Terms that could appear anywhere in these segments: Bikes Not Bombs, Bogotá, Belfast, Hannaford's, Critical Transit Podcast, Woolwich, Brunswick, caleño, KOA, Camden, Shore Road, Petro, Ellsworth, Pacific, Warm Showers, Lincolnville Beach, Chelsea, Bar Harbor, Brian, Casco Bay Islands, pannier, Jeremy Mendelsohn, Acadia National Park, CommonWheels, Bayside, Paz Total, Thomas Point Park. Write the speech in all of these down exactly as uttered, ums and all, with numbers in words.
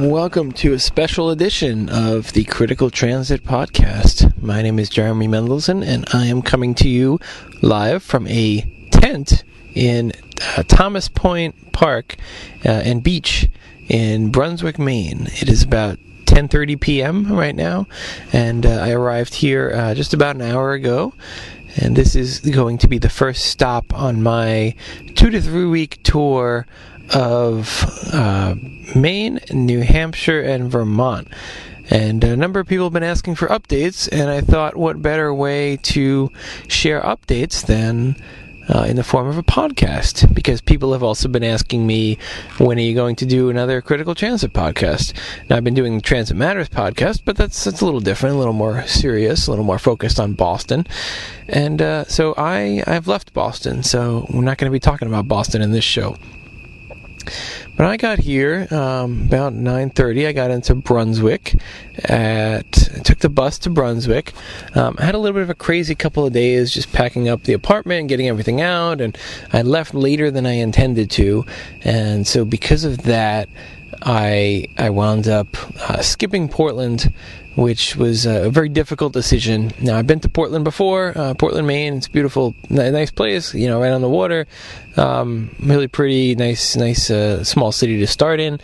Welcome to a special edition of the Critical Transit Podcast. My name is Jeremy Mendelsohn, and I am coming to you live from a tent in uh, Thomas Point Park uh, and Beach in Brunswick, Maine. It is about ten thirty p.m. right now, and uh, I arrived here uh, just about an hour ago. And this is going to be the first stop on my two to three week tour of uh, Maine, New Hampshire, and Vermont. And a number of people have been asking for updates, and I thought what better way to share updates than uh, in the form of a podcast, because people have also been asking me, when are you going to do another Critical Transit podcast? Now, I've been doing the Transit Matters podcast, but that's, that's a little different, a little more serious, a little more focused on Boston. And uh, so I, I've left Boston, so we're not going to be talking about Boston in this show. But I got here um, about nine thirty. I got into Brunswick. At I took the bus to Brunswick. Um, I had a little bit of a crazy couple of days just packing up the apartment and getting everything out. And I left later than I intended to. And so because of that, I I wound up uh, skipping Portland, which was a very difficult decision. Now, I've been to Portland before, uh, Portland, Maine. It's a beautiful, n- nice place, you know, right on the water. Um, really pretty, nice, nice uh, small city to start in.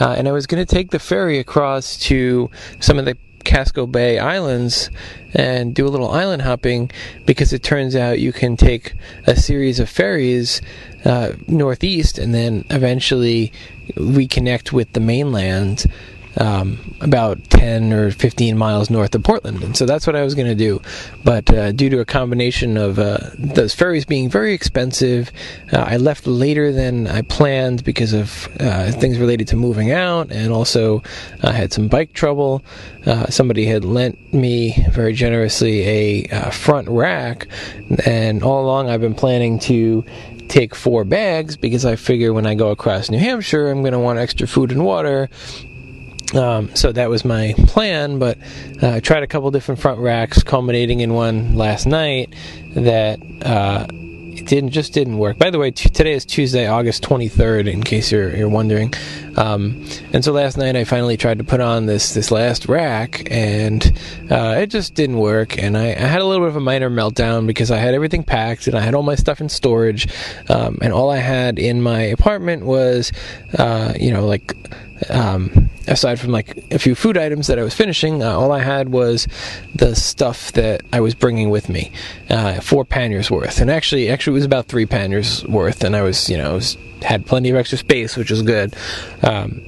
Uh, and I was going to take the ferry across to some of the Casco Bay Islands and do a little island hopping, because it turns out you can take a series of ferries uh, northeast and then eventually reconnect with the mainland Um, about ten or fifteen miles north of Portland. And so that's what I was going to do. But uh, due to a combination of uh, those ferries being very expensive, uh, I left later than I planned because of uh, things related to moving out, and also I had some bike trouble. Uh, somebody had lent me very generously a uh, front rack, and all along I've been planning to take four bags, because I figure when I go across New Hampshire, I'm going to want extra food and water. Um, so that was my plan, but uh, I tried a couple different front racks, culminating in one last night that uh, it didn't just didn't work. By the way, t- today is Tuesday, August twenty-third, in case you're you're wondering. Um, and so last night I finally tried to put on this this last rack, and uh, it just didn't work. And I, I had a little bit of a minor meltdown, because I had everything packed and I had all my stuff in storage, um, and all I had in my apartment was, uh, you know, like. Um, aside from like a few food items that I was finishing, uh, all I had was the stuff that I was bringing with me, uh, four panniers worth. And actually, actually it was about three panniers worth, and I was, you know, was, had plenty of extra space, which was good. Um,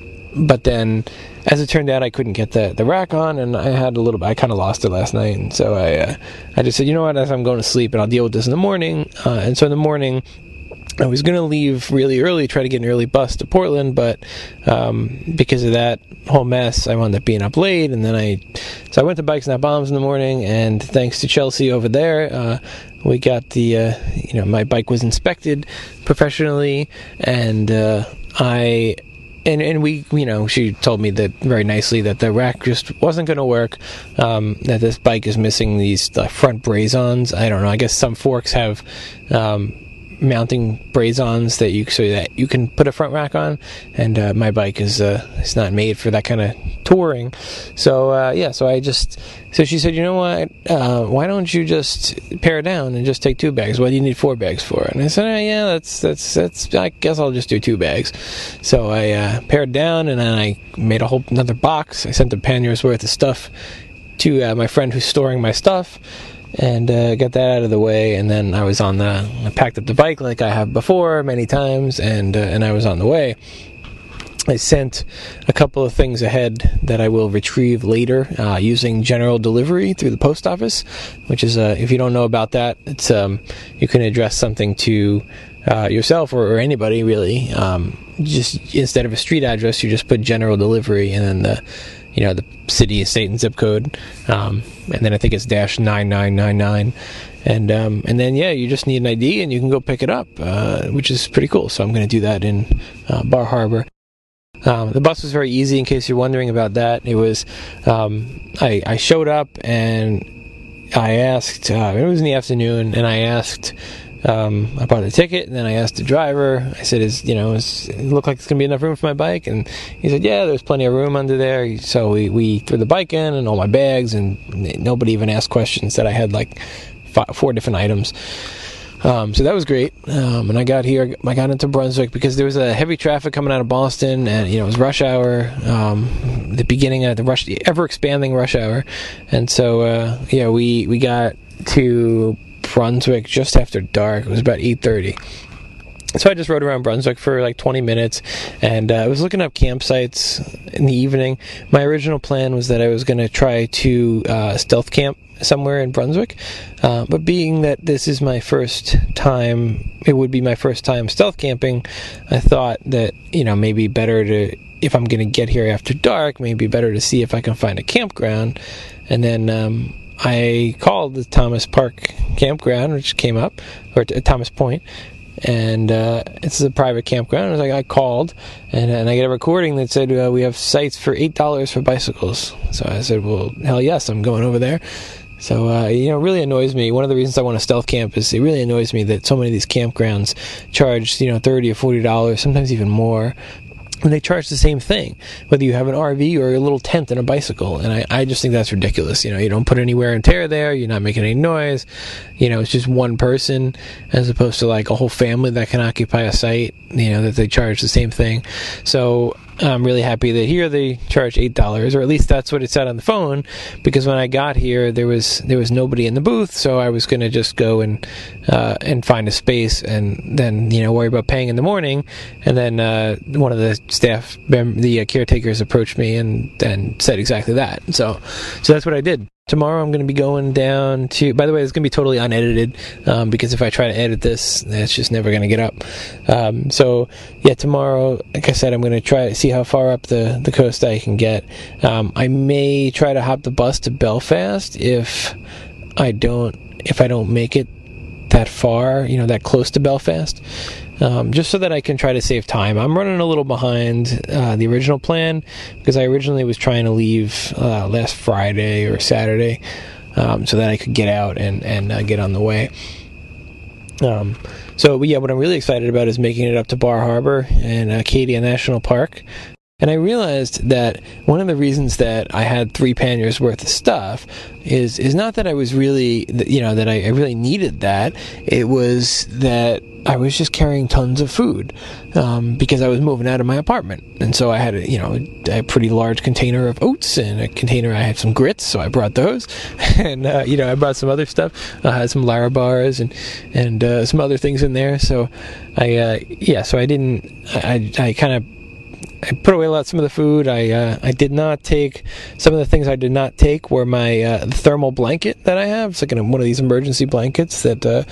but then, as it turned out, I couldn't get the, the rack on, and I had a little. I kind of lost it last night, and so I, uh, I just said, you know what, as I'm going to sleep, and I'll deal with this in the morning. Uh, and so in the morning, I was going to leave really early, try to get an early bus to Portland, but um, because of that whole mess, I wound up being up late, and then I, so I went to Bikes Not Bombs in the morning, and thanks to Chelsea over there, uh, we got the, uh, you know, my bike was inspected professionally, and uh, I... And and we, you know, she told me that very nicely that the rack just wasn't going to work, um, that this bike is missing these uh, front brazons. I don't know, I guess some forks have um, mounting brazons that you so that you can put a front rack on, and uh, my bike is uh, it's not made for that kind of touring. So, uh, yeah, so I just, so she said, you know what, uh, why don't you just pare down and just take two bags? What do you need four bags for? And I said, oh, yeah, that's, that's, that's, I guess I'll just do two bags. So I uh, pared down, and then I made a whole another box. I sent a panniers worth of stuff to uh, my friend who's storing my stuff, and uh, got that out of the way, and then I was on the, I packed up the bike like I have before many times, and uh, and I was on the way. I sent a couple of things ahead that I will retrieve later uh, using general delivery through the post office, which is, uh, if you don't know about that, it's um, you can address something to uh, yourself or, or anybody, really. Um, just instead of a street address, you just put general delivery, and then the, you know, the city, state, and zip code, um, and then I think it's dash nine nine nine nine, and um, and then yeah, you just need an I D and you can go pick it up, uh, which is pretty cool. So I'm going to do that in uh, Bar Harbor. Um, the bus was very easy, in case you're wondering about that. It was, um, I, I showed up and I asked. Uh, it was in the afternoon, and I asked Um, I bought a ticket, and then I asked the driver. I said, "Is you know, is, it look like it's gonna be enough room for my bike?" And he said, "Yeah, there's plenty of room under there." So we, we threw the bike in and all my bags, and nobody even asked questions that I had like five, four different items. Um, so that was great. Um, and I got here, I got into Brunswick because there was a heavy traffic coming out of Boston, and you know it was rush hour, um, the beginning of the rush, the ever expanding rush hour. And so uh, yeah, we we got to Brunswick just after dark. It was about eight thirty. So I just rode around Brunswick for like twenty minutes, and uh, I was looking up campsites in the evening. My original plan was that I was going to try to uh, stealth camp somewhere in Brunswick, uh, but being that this is my first time, it would be my first time stealth camping, I thought that, you know, maybe better to, if I'm going to get here after dark, maybe better to see if I can find a campground. And then um, I called the Thomas Park campground, which came up, or t- Thomas Point, and uh, it's a private campground. I was like, I called, and, and I get a recording that said, uh, we have sites for eight dollars for bicycles. So I said, well, hell yes, I'm going over there. So, uh, you know, it really annoys me. One of the reasons I want to stealth camp is it really annoys me that so many of these campgrounds charge, you know, thirty dollars or forty dollars, sometimes even more. And they charge the same thing, whether you have an R V or a little tent and a bicycle. And I, I just think that's ridiculous. You know, you don't put any wear and tear there. You're not making any noise. You know, it's just one person as opposed to like a whole family that can occupy a site, you know, that they charge the same thing. So I'm really happy that here they charge eight dollars, or at least that's what it said on the phone, because when I got here, there was there was nobody in the booth, so I was going to just go and uh, and find a space and then, you know, worry about paying in the morning. And then uh, one of the staff, the uh, caretakers approached me and, and said exactly that. So, so that's what I did. Tomorrow I'm going to be going down to... By the way, it's going to be totally unedited, um, because if I try to edit this, it's just never going to get up. Um, so, yeah, tomorrow, like I said, I'm going to try to see how far up the, the coast I can get. Um, I may try to hop the bus to Belfast if I don't if I don't make it that far, you know, that close to Belfast, um, just so that I can try to save time. I'm running a little behind uh, the original plan because I originally was trying to leave uh, last Friday or Saturday, um, so that I could get out and, and uh, get on the way. Um, so, yeah, what I'm really excited about is making it up to Bar Harbor and Acadia National Park. And I realized that one of the reasons that I had three panniers worth of stuff is is not that I was really, you know, that I, I really needed that. It was that I was just carrying tons of food, um, because I was moving out of my apartment. And so I had, a, you know, a pretty large container of oats, and a container, I had some grits, so I brought those. And, uh, you know, I brought some other stuff. I had some Lara bars and, and uh, some other things in there. So I, uh, yeah, so I didn't, I, I kind of, I put away a lot some of the food. I uh, I did not take some of the things I did not take were my uh, thermal blanket that I have. It's like one of these emergency blankets that uh,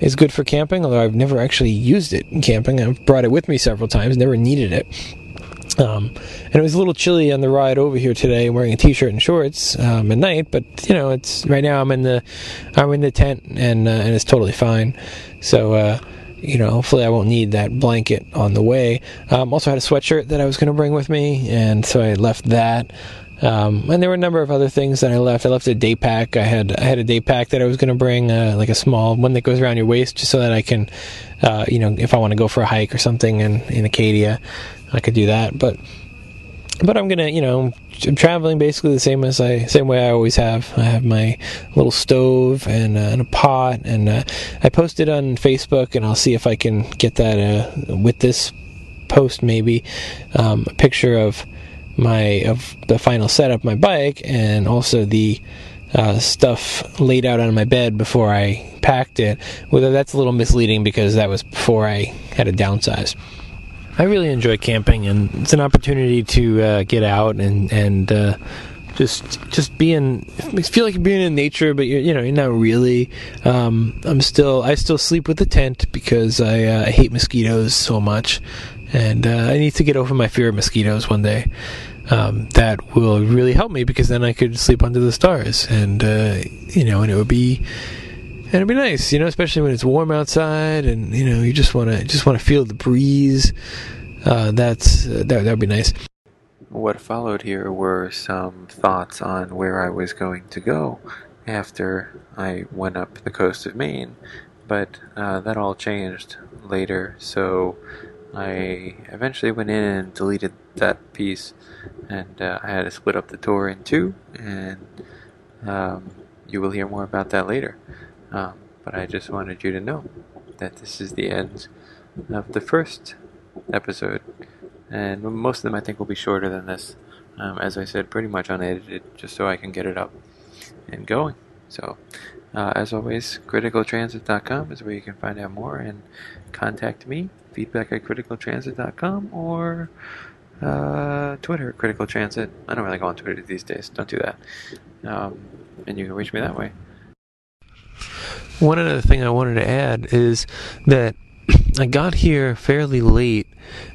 is good for camping, although I've never actually used it in camping. I've brought it with me several times, never needed it. Um, and it was a little chilly on the ride over here today, wearing a t-shirt and shorts um, at night. But you know, it's right now I'm in the I'm in the tent, and uh, and it's totally fine. So. Uh, You know, hopefully I won't need that blanket on the way. Um, also had a sweatshirt that I was going to bring with me, and so I left that. Um, and there were a number of other things that I left. I left a day pack. I had I had a day pack that I was going to bring, uh, like a small one that goes around your waist, just so that I can, uh, you know, if I want to go for a hike or something in, in Acadia, I could do that. But but I'm going to, you know, I'm traveling basically the same as I same way I always have. I have my little stove and, uh, and a pot, and uh, I posted on Facebook, and I'll see if I can get that uh, with this post maybe, um, a picture of my of the final setup, my bike, and also the uh, stuff laid out on my bed before I packed it. Whether that's a little misleading because that was before I had a downsize. I really enjoy camping, and it's an opportunity to uh, get out and and uh, just just be in. Feel like you're being in nature, but you're, you know, you're not really. Um, I'm still I still sleep with the tent because I, uh, I hate mosquitoes so much, and uh, I need to get over my fear of mosquitoes one day. Um, that will really help me, because then I could sleep under the stars, and uh, you know, and it would be. And it'd be nice, you know, especially when it's warm outside, and you know, you just want to just want to feel the breeze. Uh, that's uh, that that'd be nice. What followed here were some thoughts on where I was going to go after I went up the coast of Maine, but uh, that all changed later, so I eventually went in and deleted that piece, and uh, I had to split up the tour in two, and um, you will hear more about that later. Um, but I just wanted you to know that this is the end of the first episode, and most of them I think will be shorter than this, um, as I said, pretty much unedited, just so I can get it up and going. So uh, as always, critical transit dot com is where you can find out more and contact me, feedback at critical transit dot com, or uh, Twitter at Critical Transit. I don't really go on Twitter these days, don't do that, um, and you can reach me that way. One other thing I wanted to add is that I got here fairly late,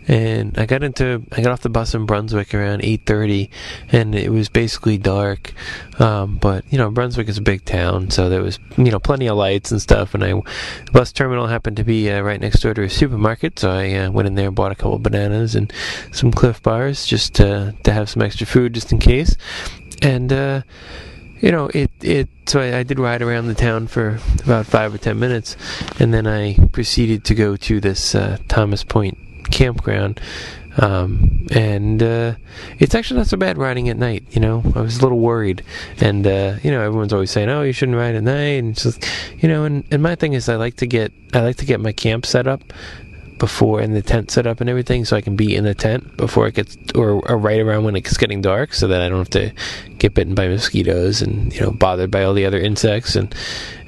and I got into I got off the bus in Brunswick around eight thirty, and it was basically dark. Um, but you know, Brunswick is a big town, so there was you know plenty of lights and stuff. And I, the bus terminal happened to be uh, right next door to a supermarket, so I uh, went in there and bought a couple of bananas and some Cliff Bars just to, to have some extra food just in case. And uh, you know, it it. So I, I did ride around the town for about five or ten minutes, and then I proceeded to go to this uh, Thomas Point campground, um, and uh, it's actually not so bad riding at night. You know, I was a little worried, and uh, you know, everyone's always saying, "Oh, you shouldn't ride at night," and just, you know, and, and my thing is, I like to get I like to get my camp set up before, and the tent set up and everything, so I can be in the tent before it gets, or, or right around when it's getting dark, so that I don't have to get bitten by mosquitoes and, you know, bothered by all the other insects and,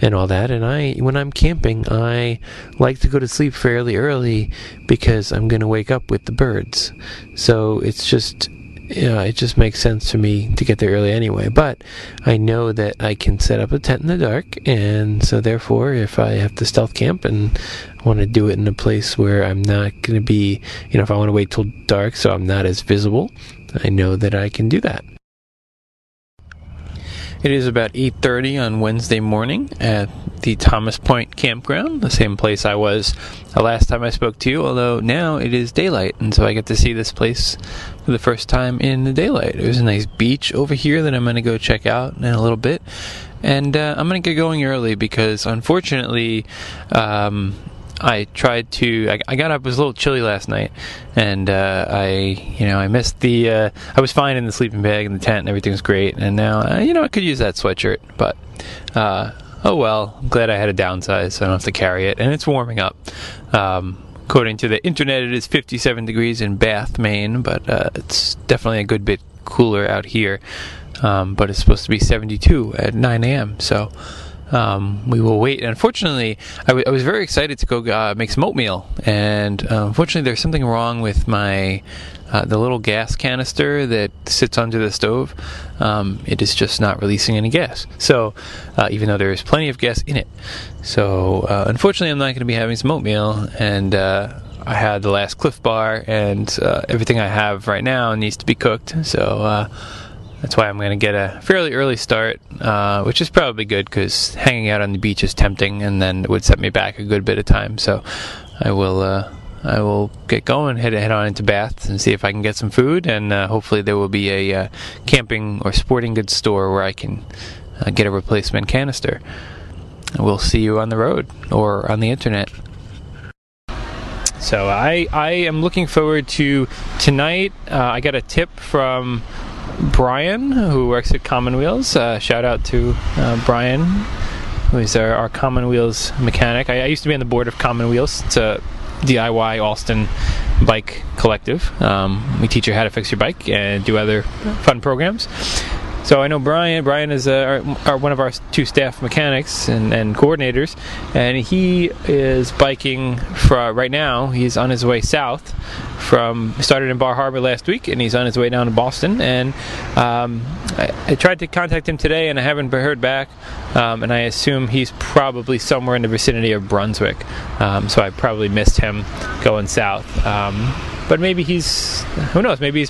and all that. And I, when I'm camping, I like to go to sleep fairly early because I'm going to wake up with the birds. So it's just, you know, it just makes sense to me to get there early anyway. But I know that I can set up a tent in the dark, and so therefore, if I have to stealth camp and want to do it in a place where I'm not going to be, you know, if I want to wait till dark so I'm not as visible, I know that I can do that. It is about eight thirty on Wednesday morning at the Thomas Point campground, the same place I was the last time I spoke to you, although now it is daylight, and so I get to see this place for the first time in the daylight. There's a nice beach over here that I'm going to go check out in a little bit, and uh, I'm going to get going early because, unfortunately, um, I tried to, I, I got up, it was a little chilly last night, and uh, I, you know, I missed the, uh, I was fine in the sleeping bag and the tent and everything was great, and now, uh, you know, I could use that sweatshirt, but, uh, oh well, I'm glad I had a downsize so I don't have to carry it, and it's warming up. Um, according to the internet, it is fifty-seven degrees in Bath, Maine, but uh, it's definitely a good bit cooler out here, um, but it's supposed to be seventy-two at nine a.m., so... Um, we will wait. Unfortunately, I, w- I was very excited to go uh, make some oatmeal, and uh, unfortunately, there's something wrong with my uh, the little gas canister that sits under the stove. Um, it is just not releasing any gas. So, uh, even though there is plenty of gas in it, so uh, unfortunately, I'm not going to be having some oatmeal. And uh, I had the last Cliff Bar, and uh, everything I have right now needs to be cooked. So. Uh, That's why I'm going to get a fairly early start, uh, which is probably good because hanging out on the beach is tempting, and then it would set me back a good bit of time. So I will, uh, I will get going, head head on into Bath, and see if I can get some food, and uh, hopefully there will be a uh, camping or sporting goods store where I can uh, get a replacement canister. We'll see you on the road or on the internet. So I I am looking forward to tonight. Uh, I got a tip from Brian, who works at CommonWheels. Uh, shout out to uh, Brian, who is our, our CommonWheels mechanic. I, I used to be on the board of CommonWheels. It's a D I Y Alston bike collective. Um, we teach you how to fix your bike and do other fun programs. So I know Brian. Brian is uh, our, our, one of our two staff mechanics and, and coordinators, and he is biking for, right now. He's on his way south from, started in Bar Harbor last week, and he's on his way down to Boston. And um, I, I tried to contact him today, and I haven't heard back, um, and I assume he's probably somewhere in the vicinity of Brunswick. Um, so I probably missed him going south. Um, But maybe he's, who knows, maybe he's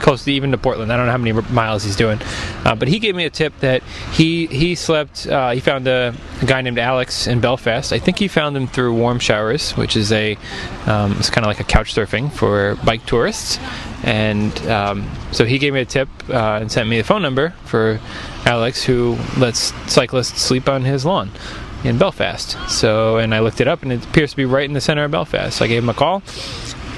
close to even to Portland. I don't know how many miles he's doing. Uh, but he gave me a tip that he he slept, uh, he found a, a guy named Alex in Belfast. I think he found him through Warm Showers, which is a, um, it's kind of like a couch surfing for bike tourists. And um, so he gave me a tip uh, and sent me the phone number for Alex, who lets cyclists sleep on his lawn. in Belfast. So, and I looked it up, and it appears to be right in the center of Belfast. So I gave him a call,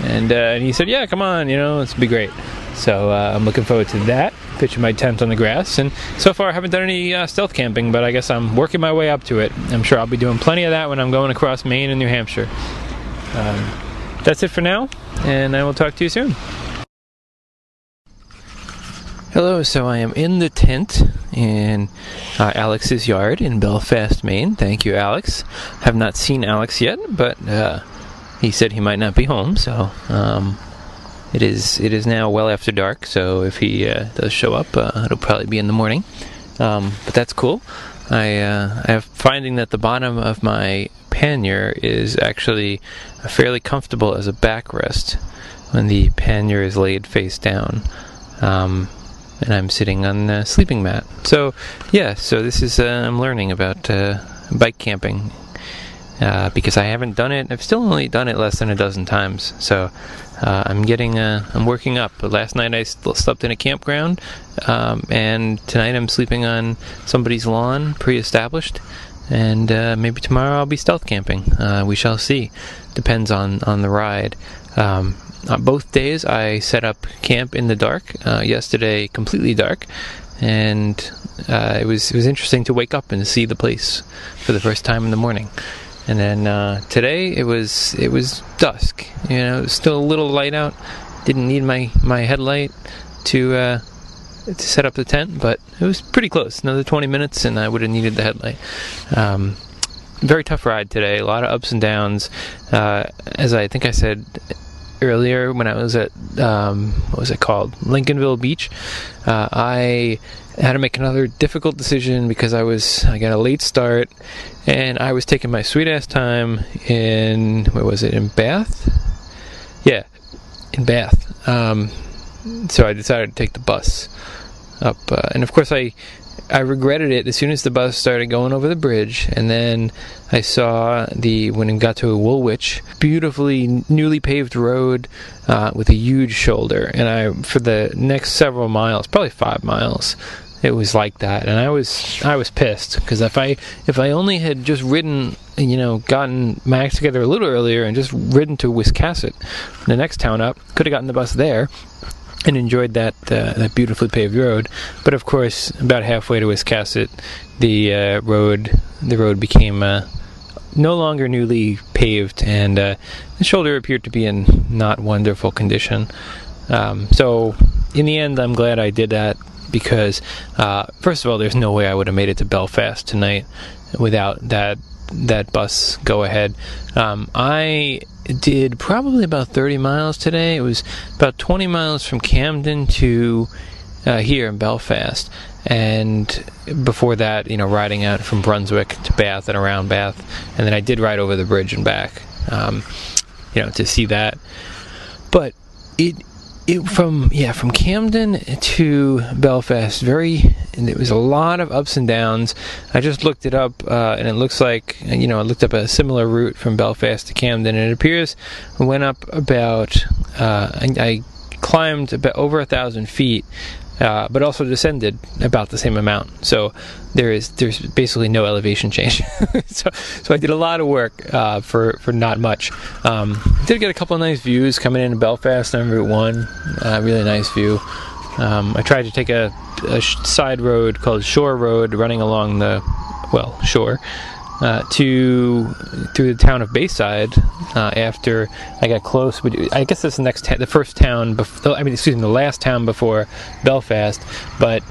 and uh, and he said, yeah, come on, you know, this would be great. So uh, I'm looking forward to that. Pitching my tent on the grass, and so far I haven't done any uh, stealth camping, but I guess I'm working my way up to it. I'm sure I'll be doing plenty of that when I'm going across Maine and New Hampshire. Um, that's it for now, and I will talk to you soon. Hello, so I am in the tent in uh, Alex's yard in Belfast, Maine. Thank you, Alex. I have not seen Alex yet, but uh, he said he might not be home, so um, it is it is now well after dark, so if he uh, does show up, uh, it'll probably be in the morning. Um, but that's cool. I, uh, I'm finding that the bottom of my pannier is actually fairly comfortable as a backrest when the pannier is laid face down. Um... And I'm sitting on a sleeping mat. So, yeah, so this is, uh, I'm learning about uh, bike camping. Uh, because I haven't done it, I've still only done it less than a dozen times. So, uh, I'm getting, uh, I'm working up. But last night I st- slept in a campground. Um, and tonight I'm sleeping on somebody's lawn, pre-established. And uh, maybe tomorrow I'll be stealth camping. Uh, we shall see. Depends on, on the ride. Um... Uh, both days I set up camp in the dark. Uh, yesterday, completely dark, and uh, it was it was interesting to wake up and see the place for the first time in the morning. And then uh, today it was it was dusk. You know, it was still a little light out. Didn't need my, my headlight to uh, to set up the tent, but it was pretty close. Another twenty minutes, and I would have needed the headlight. Um, very tough ride today. A lot of ups and downs. Uh, as I think I said earlier, when I was at, um, what was it called? Lincolnville Beach, uh, I had to make another difficult decision because I was, I got a late start, and I was taking my sweet ass time in, where was it, in Bath? Yeah, in Bath. Um, so I decided to take the bus up, uh, and of course I, I regretted it as soon as the bus started going over the bridge, and then I saw the, when it got to Woolwich, beautifully newly paved road uh, with a huge shoulder, and I, for the next several miles, probably five miles, it was like that, and I was I was pissed, because if I if I only had just ridden, you know, gotten my act together a little earlier and just ridden to Wiscasset, the next town up, could have gotten the bus there, and enjoyed that uh, that beautifully paved road. But of course, about halfway to Wiscasset, the uh, road the road became uh, no longer newly paved, and uh, the shoulder appeared to be in not wonderful condition. Um, so, in the end, I'm glad I did that because, uh, first of all, there's no way I would have made it to Belfast tonight without that that bus go ahead. Um, I. Did probably about thirty miles today. It was about twenty miles from Camden to uh, here in Belfast, and before that, you know, riding out from Brunswick to Bath and around Bath, and then I did ride over the bridge and back, um, you know, to see that. But it, it from yeah from Camden to Belfast, very. And it was a lot of ups and downs. I just looked it up, uh, and it looks like, you know, I looked up a similar route from Belfast to Camden, and it appears I went up about, uh, I, I climbed about over a thousand feet, uh, but also descended about the same amount. So there is there's basically no elevation change. so so I did a lot of work uh, for for not much. Um, did get a couple of nice views coming into Belfast on Route One. Uh, really nice view. Um, I tried to take a, a side road called Shore Road, running along the, well, shore, uh, to through the town of Bayside. Uh, after I got close, I guess that's the next, ta- the first town. Bef- I mean, excuse me, the last town before Belfast. But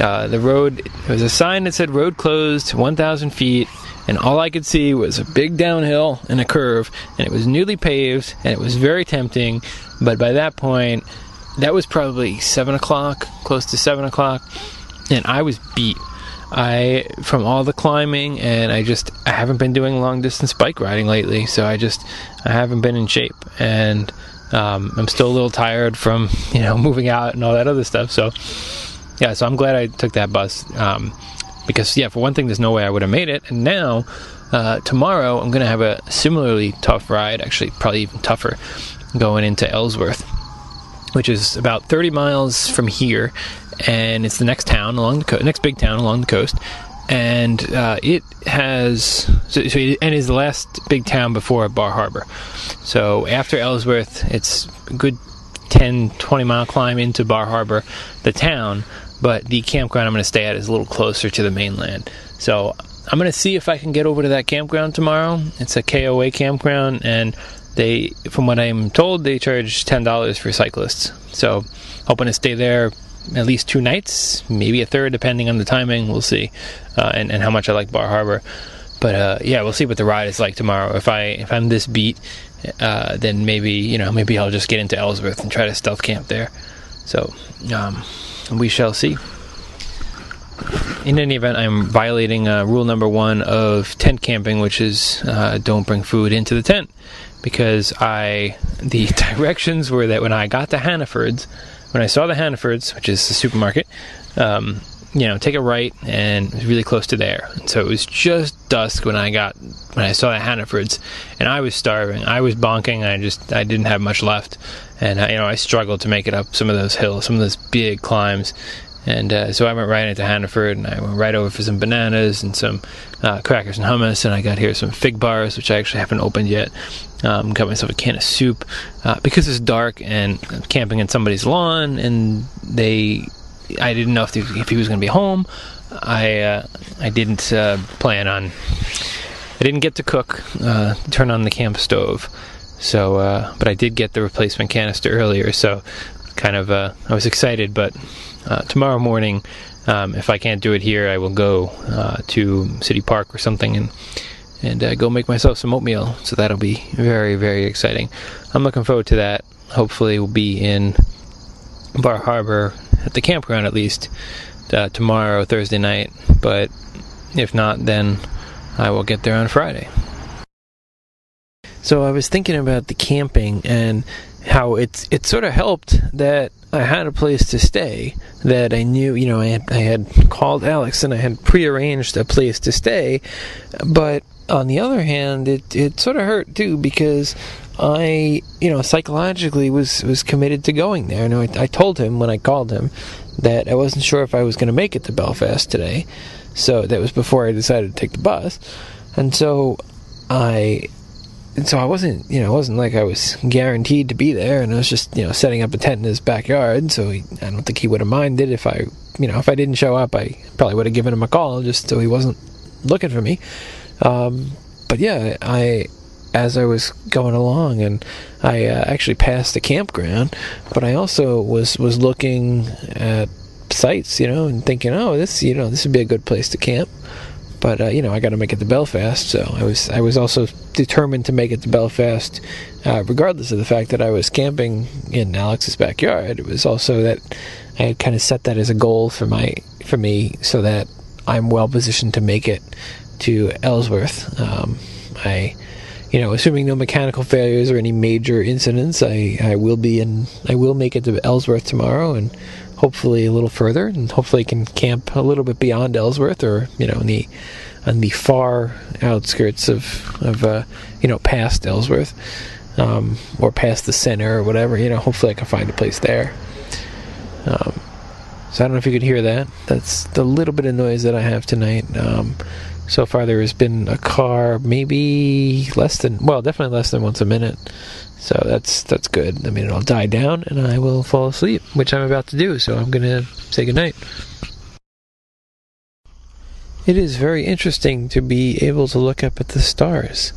uh, the road, there was a sign that said "Road closed, one thousand feet," and all I could see was a big downhill and a curve, and it was newly paved, and it was very tempting. But by that point, that was probably seven o'clock, close to seven o'clock, and I was beat. I, from all the climbing, and I just, I haven't been doing long-distance bike riding lately, so I just, I haven't been in shape, and um, I'm still a little tired from, you know, moving out and all that other stuff, so, yeah, so I'm glad I took that bus, um, because, yeah, for one thing, there's no way I would have made it, and now, uh, tomorrow, I'm going to have a similarly tough ride, actually, probably even tougher, going into Ellsworth, which is about thirty miles from here, and it's the next town along the coast, next big town along the coast, and uh, it has so, so it, and is the last big town before Bar Harbor. So after Ellsworth, it's a good ten, twenty mile climb into Bar Harbor, the town. But the campground I'm going to stay at is a little closer to the mainland. So I'm going to see if I can get over to that campground tomorrow. It's a K O A campground, and they, from what I'm told, they charge ten dollars for cyclists. So hoping to stay there at least two nights, maybe a third, depending on the timing. We'll see, uh, and, and how much I like Bar Harbor. But uh, yeah, we'll see what the ride is like tomorrow. If I if I'm this beat, uh, then maybe you know maybe I'll just get into Ellsworth and try to stealth camp there. So um, we shall see. In any event, I'm violating uh, rule number one of tent camping, which is uh, don't bring food into the tent, because I the directions were that when I got to Hannaford's, when I saw the Hannaford's, which is the supermarket, um, you know, take a right, and it was really close to there. And so it was just dusk when I got when I saw the Hannaford's, and I was starving. I was bonking. I just I didn't have much left, and I, you know I struggled to make it up some of those hills, some of those big climbs. And uh, so I went right into Hannaford, and I went right over for some bananas and some uh, crackers and hummus, and I got here some fig bars, which I actually haven't opened yet. Um, got myself a can of soup, uh, because it's dark and I'm camping in somebody's lawn, and they, I didn't know if, they, if he was going to be home. I uh, I didn't uh, plan on, I didn't get to cook, uh, turn on the camp stove, so uh, but I did get the replacement canister earlier, so kind of uh, I was excited, but. Uh, tomorrow morning, um, if I can't do it here, I will go uh, to City Park or something and and uh, go make myself some oatmeal. So that'll be very, very exciting. I'm looking forward to that. Hopefully we'll be in Bar Harbor, at the campground at least, uh, tomorrow, Thursday night. But if not, then I will get there on Friday. So I was thinking about the camping and how it's it sort of helped that I had a place to stay that I knew, you know, I had, I had called Alex and I had prearranged a place to stay, but on the other hand, it, it sort of hurt too, because I, you know, psychologically was, was committed to going there, and I, I told him when I called him that I wasn't sure if I was going to make it to Belfast today, so that was before I decided to take the bus, and so I... And so I wasn't, you know, it wasn't like I was guaranteed to be there, and I was just, you know, setting up a tent in his backyard, so he, I don't think he would have minded if I, you know, if I didn't show up, I probably would have given him a call, just so he wasn't looking for me. Um, but yeah, I, as I was going along, and I uh, actually passed the campground, but I also was, was looking at sites, you know, and thinking, oh, this, you know, this would be a good place to camp. But, uh, you know, I got to make it to Belfast, so I was I was also determined to make it to Belfast, uh, regardless of the fact that I was camping in Alex's backyard. It was also that I had kind of set that as a goal for my for me so that I'm well-positioned to make it to Ellsworth. Um, I, you know, assuming no mechanical failures or any major incidents, I, I will be in, I will make it to Ellsworth tomorrow, and hopefully a little further, and hopefully can camp a little bit beyond Ellsworth, or, you know, on the, on the far outskirts of, of uh, you know, past Ellsworth, um, or past the center or whatever. You know, hopefully I can find a place there. Um, so I don't know if you could hear that. That's the little bit of noise that I have tonight. Um, so far there has been a car maybe less than, well, definitely less than once a minute. So that's that's good. I mean, it'll die down, and I will fall asleep, which I'm about to do, so I'm going to say goodnight. It is very interesting to be able to look up at the stars.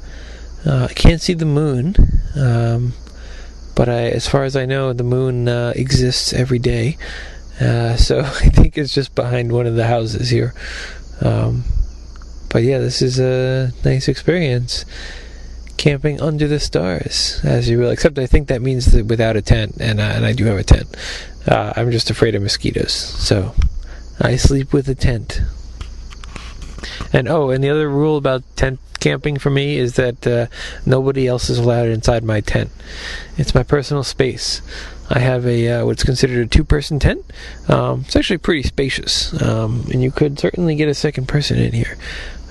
Uh, I can't see the moon, um, but I, as far as I know, the moon uh, exists every day. Uh, so I think it's just behind one of the houses here. Um, but yeah, this is a nice experience. Camping under the stars, as you will. Except I think that means that without a tent, and uh, and I do have a tent. Uh, I'm just afraid of mosquitoes, so I sleep with a tent. And oh, and the other rule about tent camping for me is that uh, nobody else is allowed inside my tent. It's my personal space. I have a uh, what's considered a two-person tent. Um, it's actually pretty spacious, um, and you could certainly get a second person in here.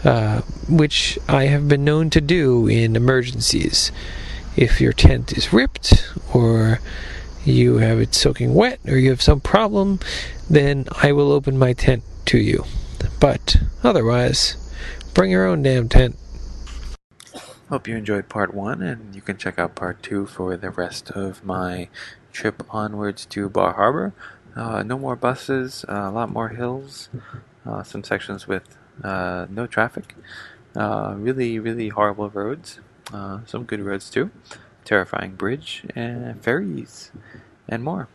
Uh, which I have been known to do in emergencies. If your tent is ripped, or you have it soaking wet, or you have some problem, then I will open my tent to you. But otherwise, bring your own damn tent. Hope you enjoyed part one, and you can check out part two for the rest of my trip onwards to Bar Harbor. Uh, no more buses, uh, a lot more hills, uh, some sections with uh, no traffic, uh, really, really horrible roads, uh, some good roads too, terrifying bridge, and ferries, and more.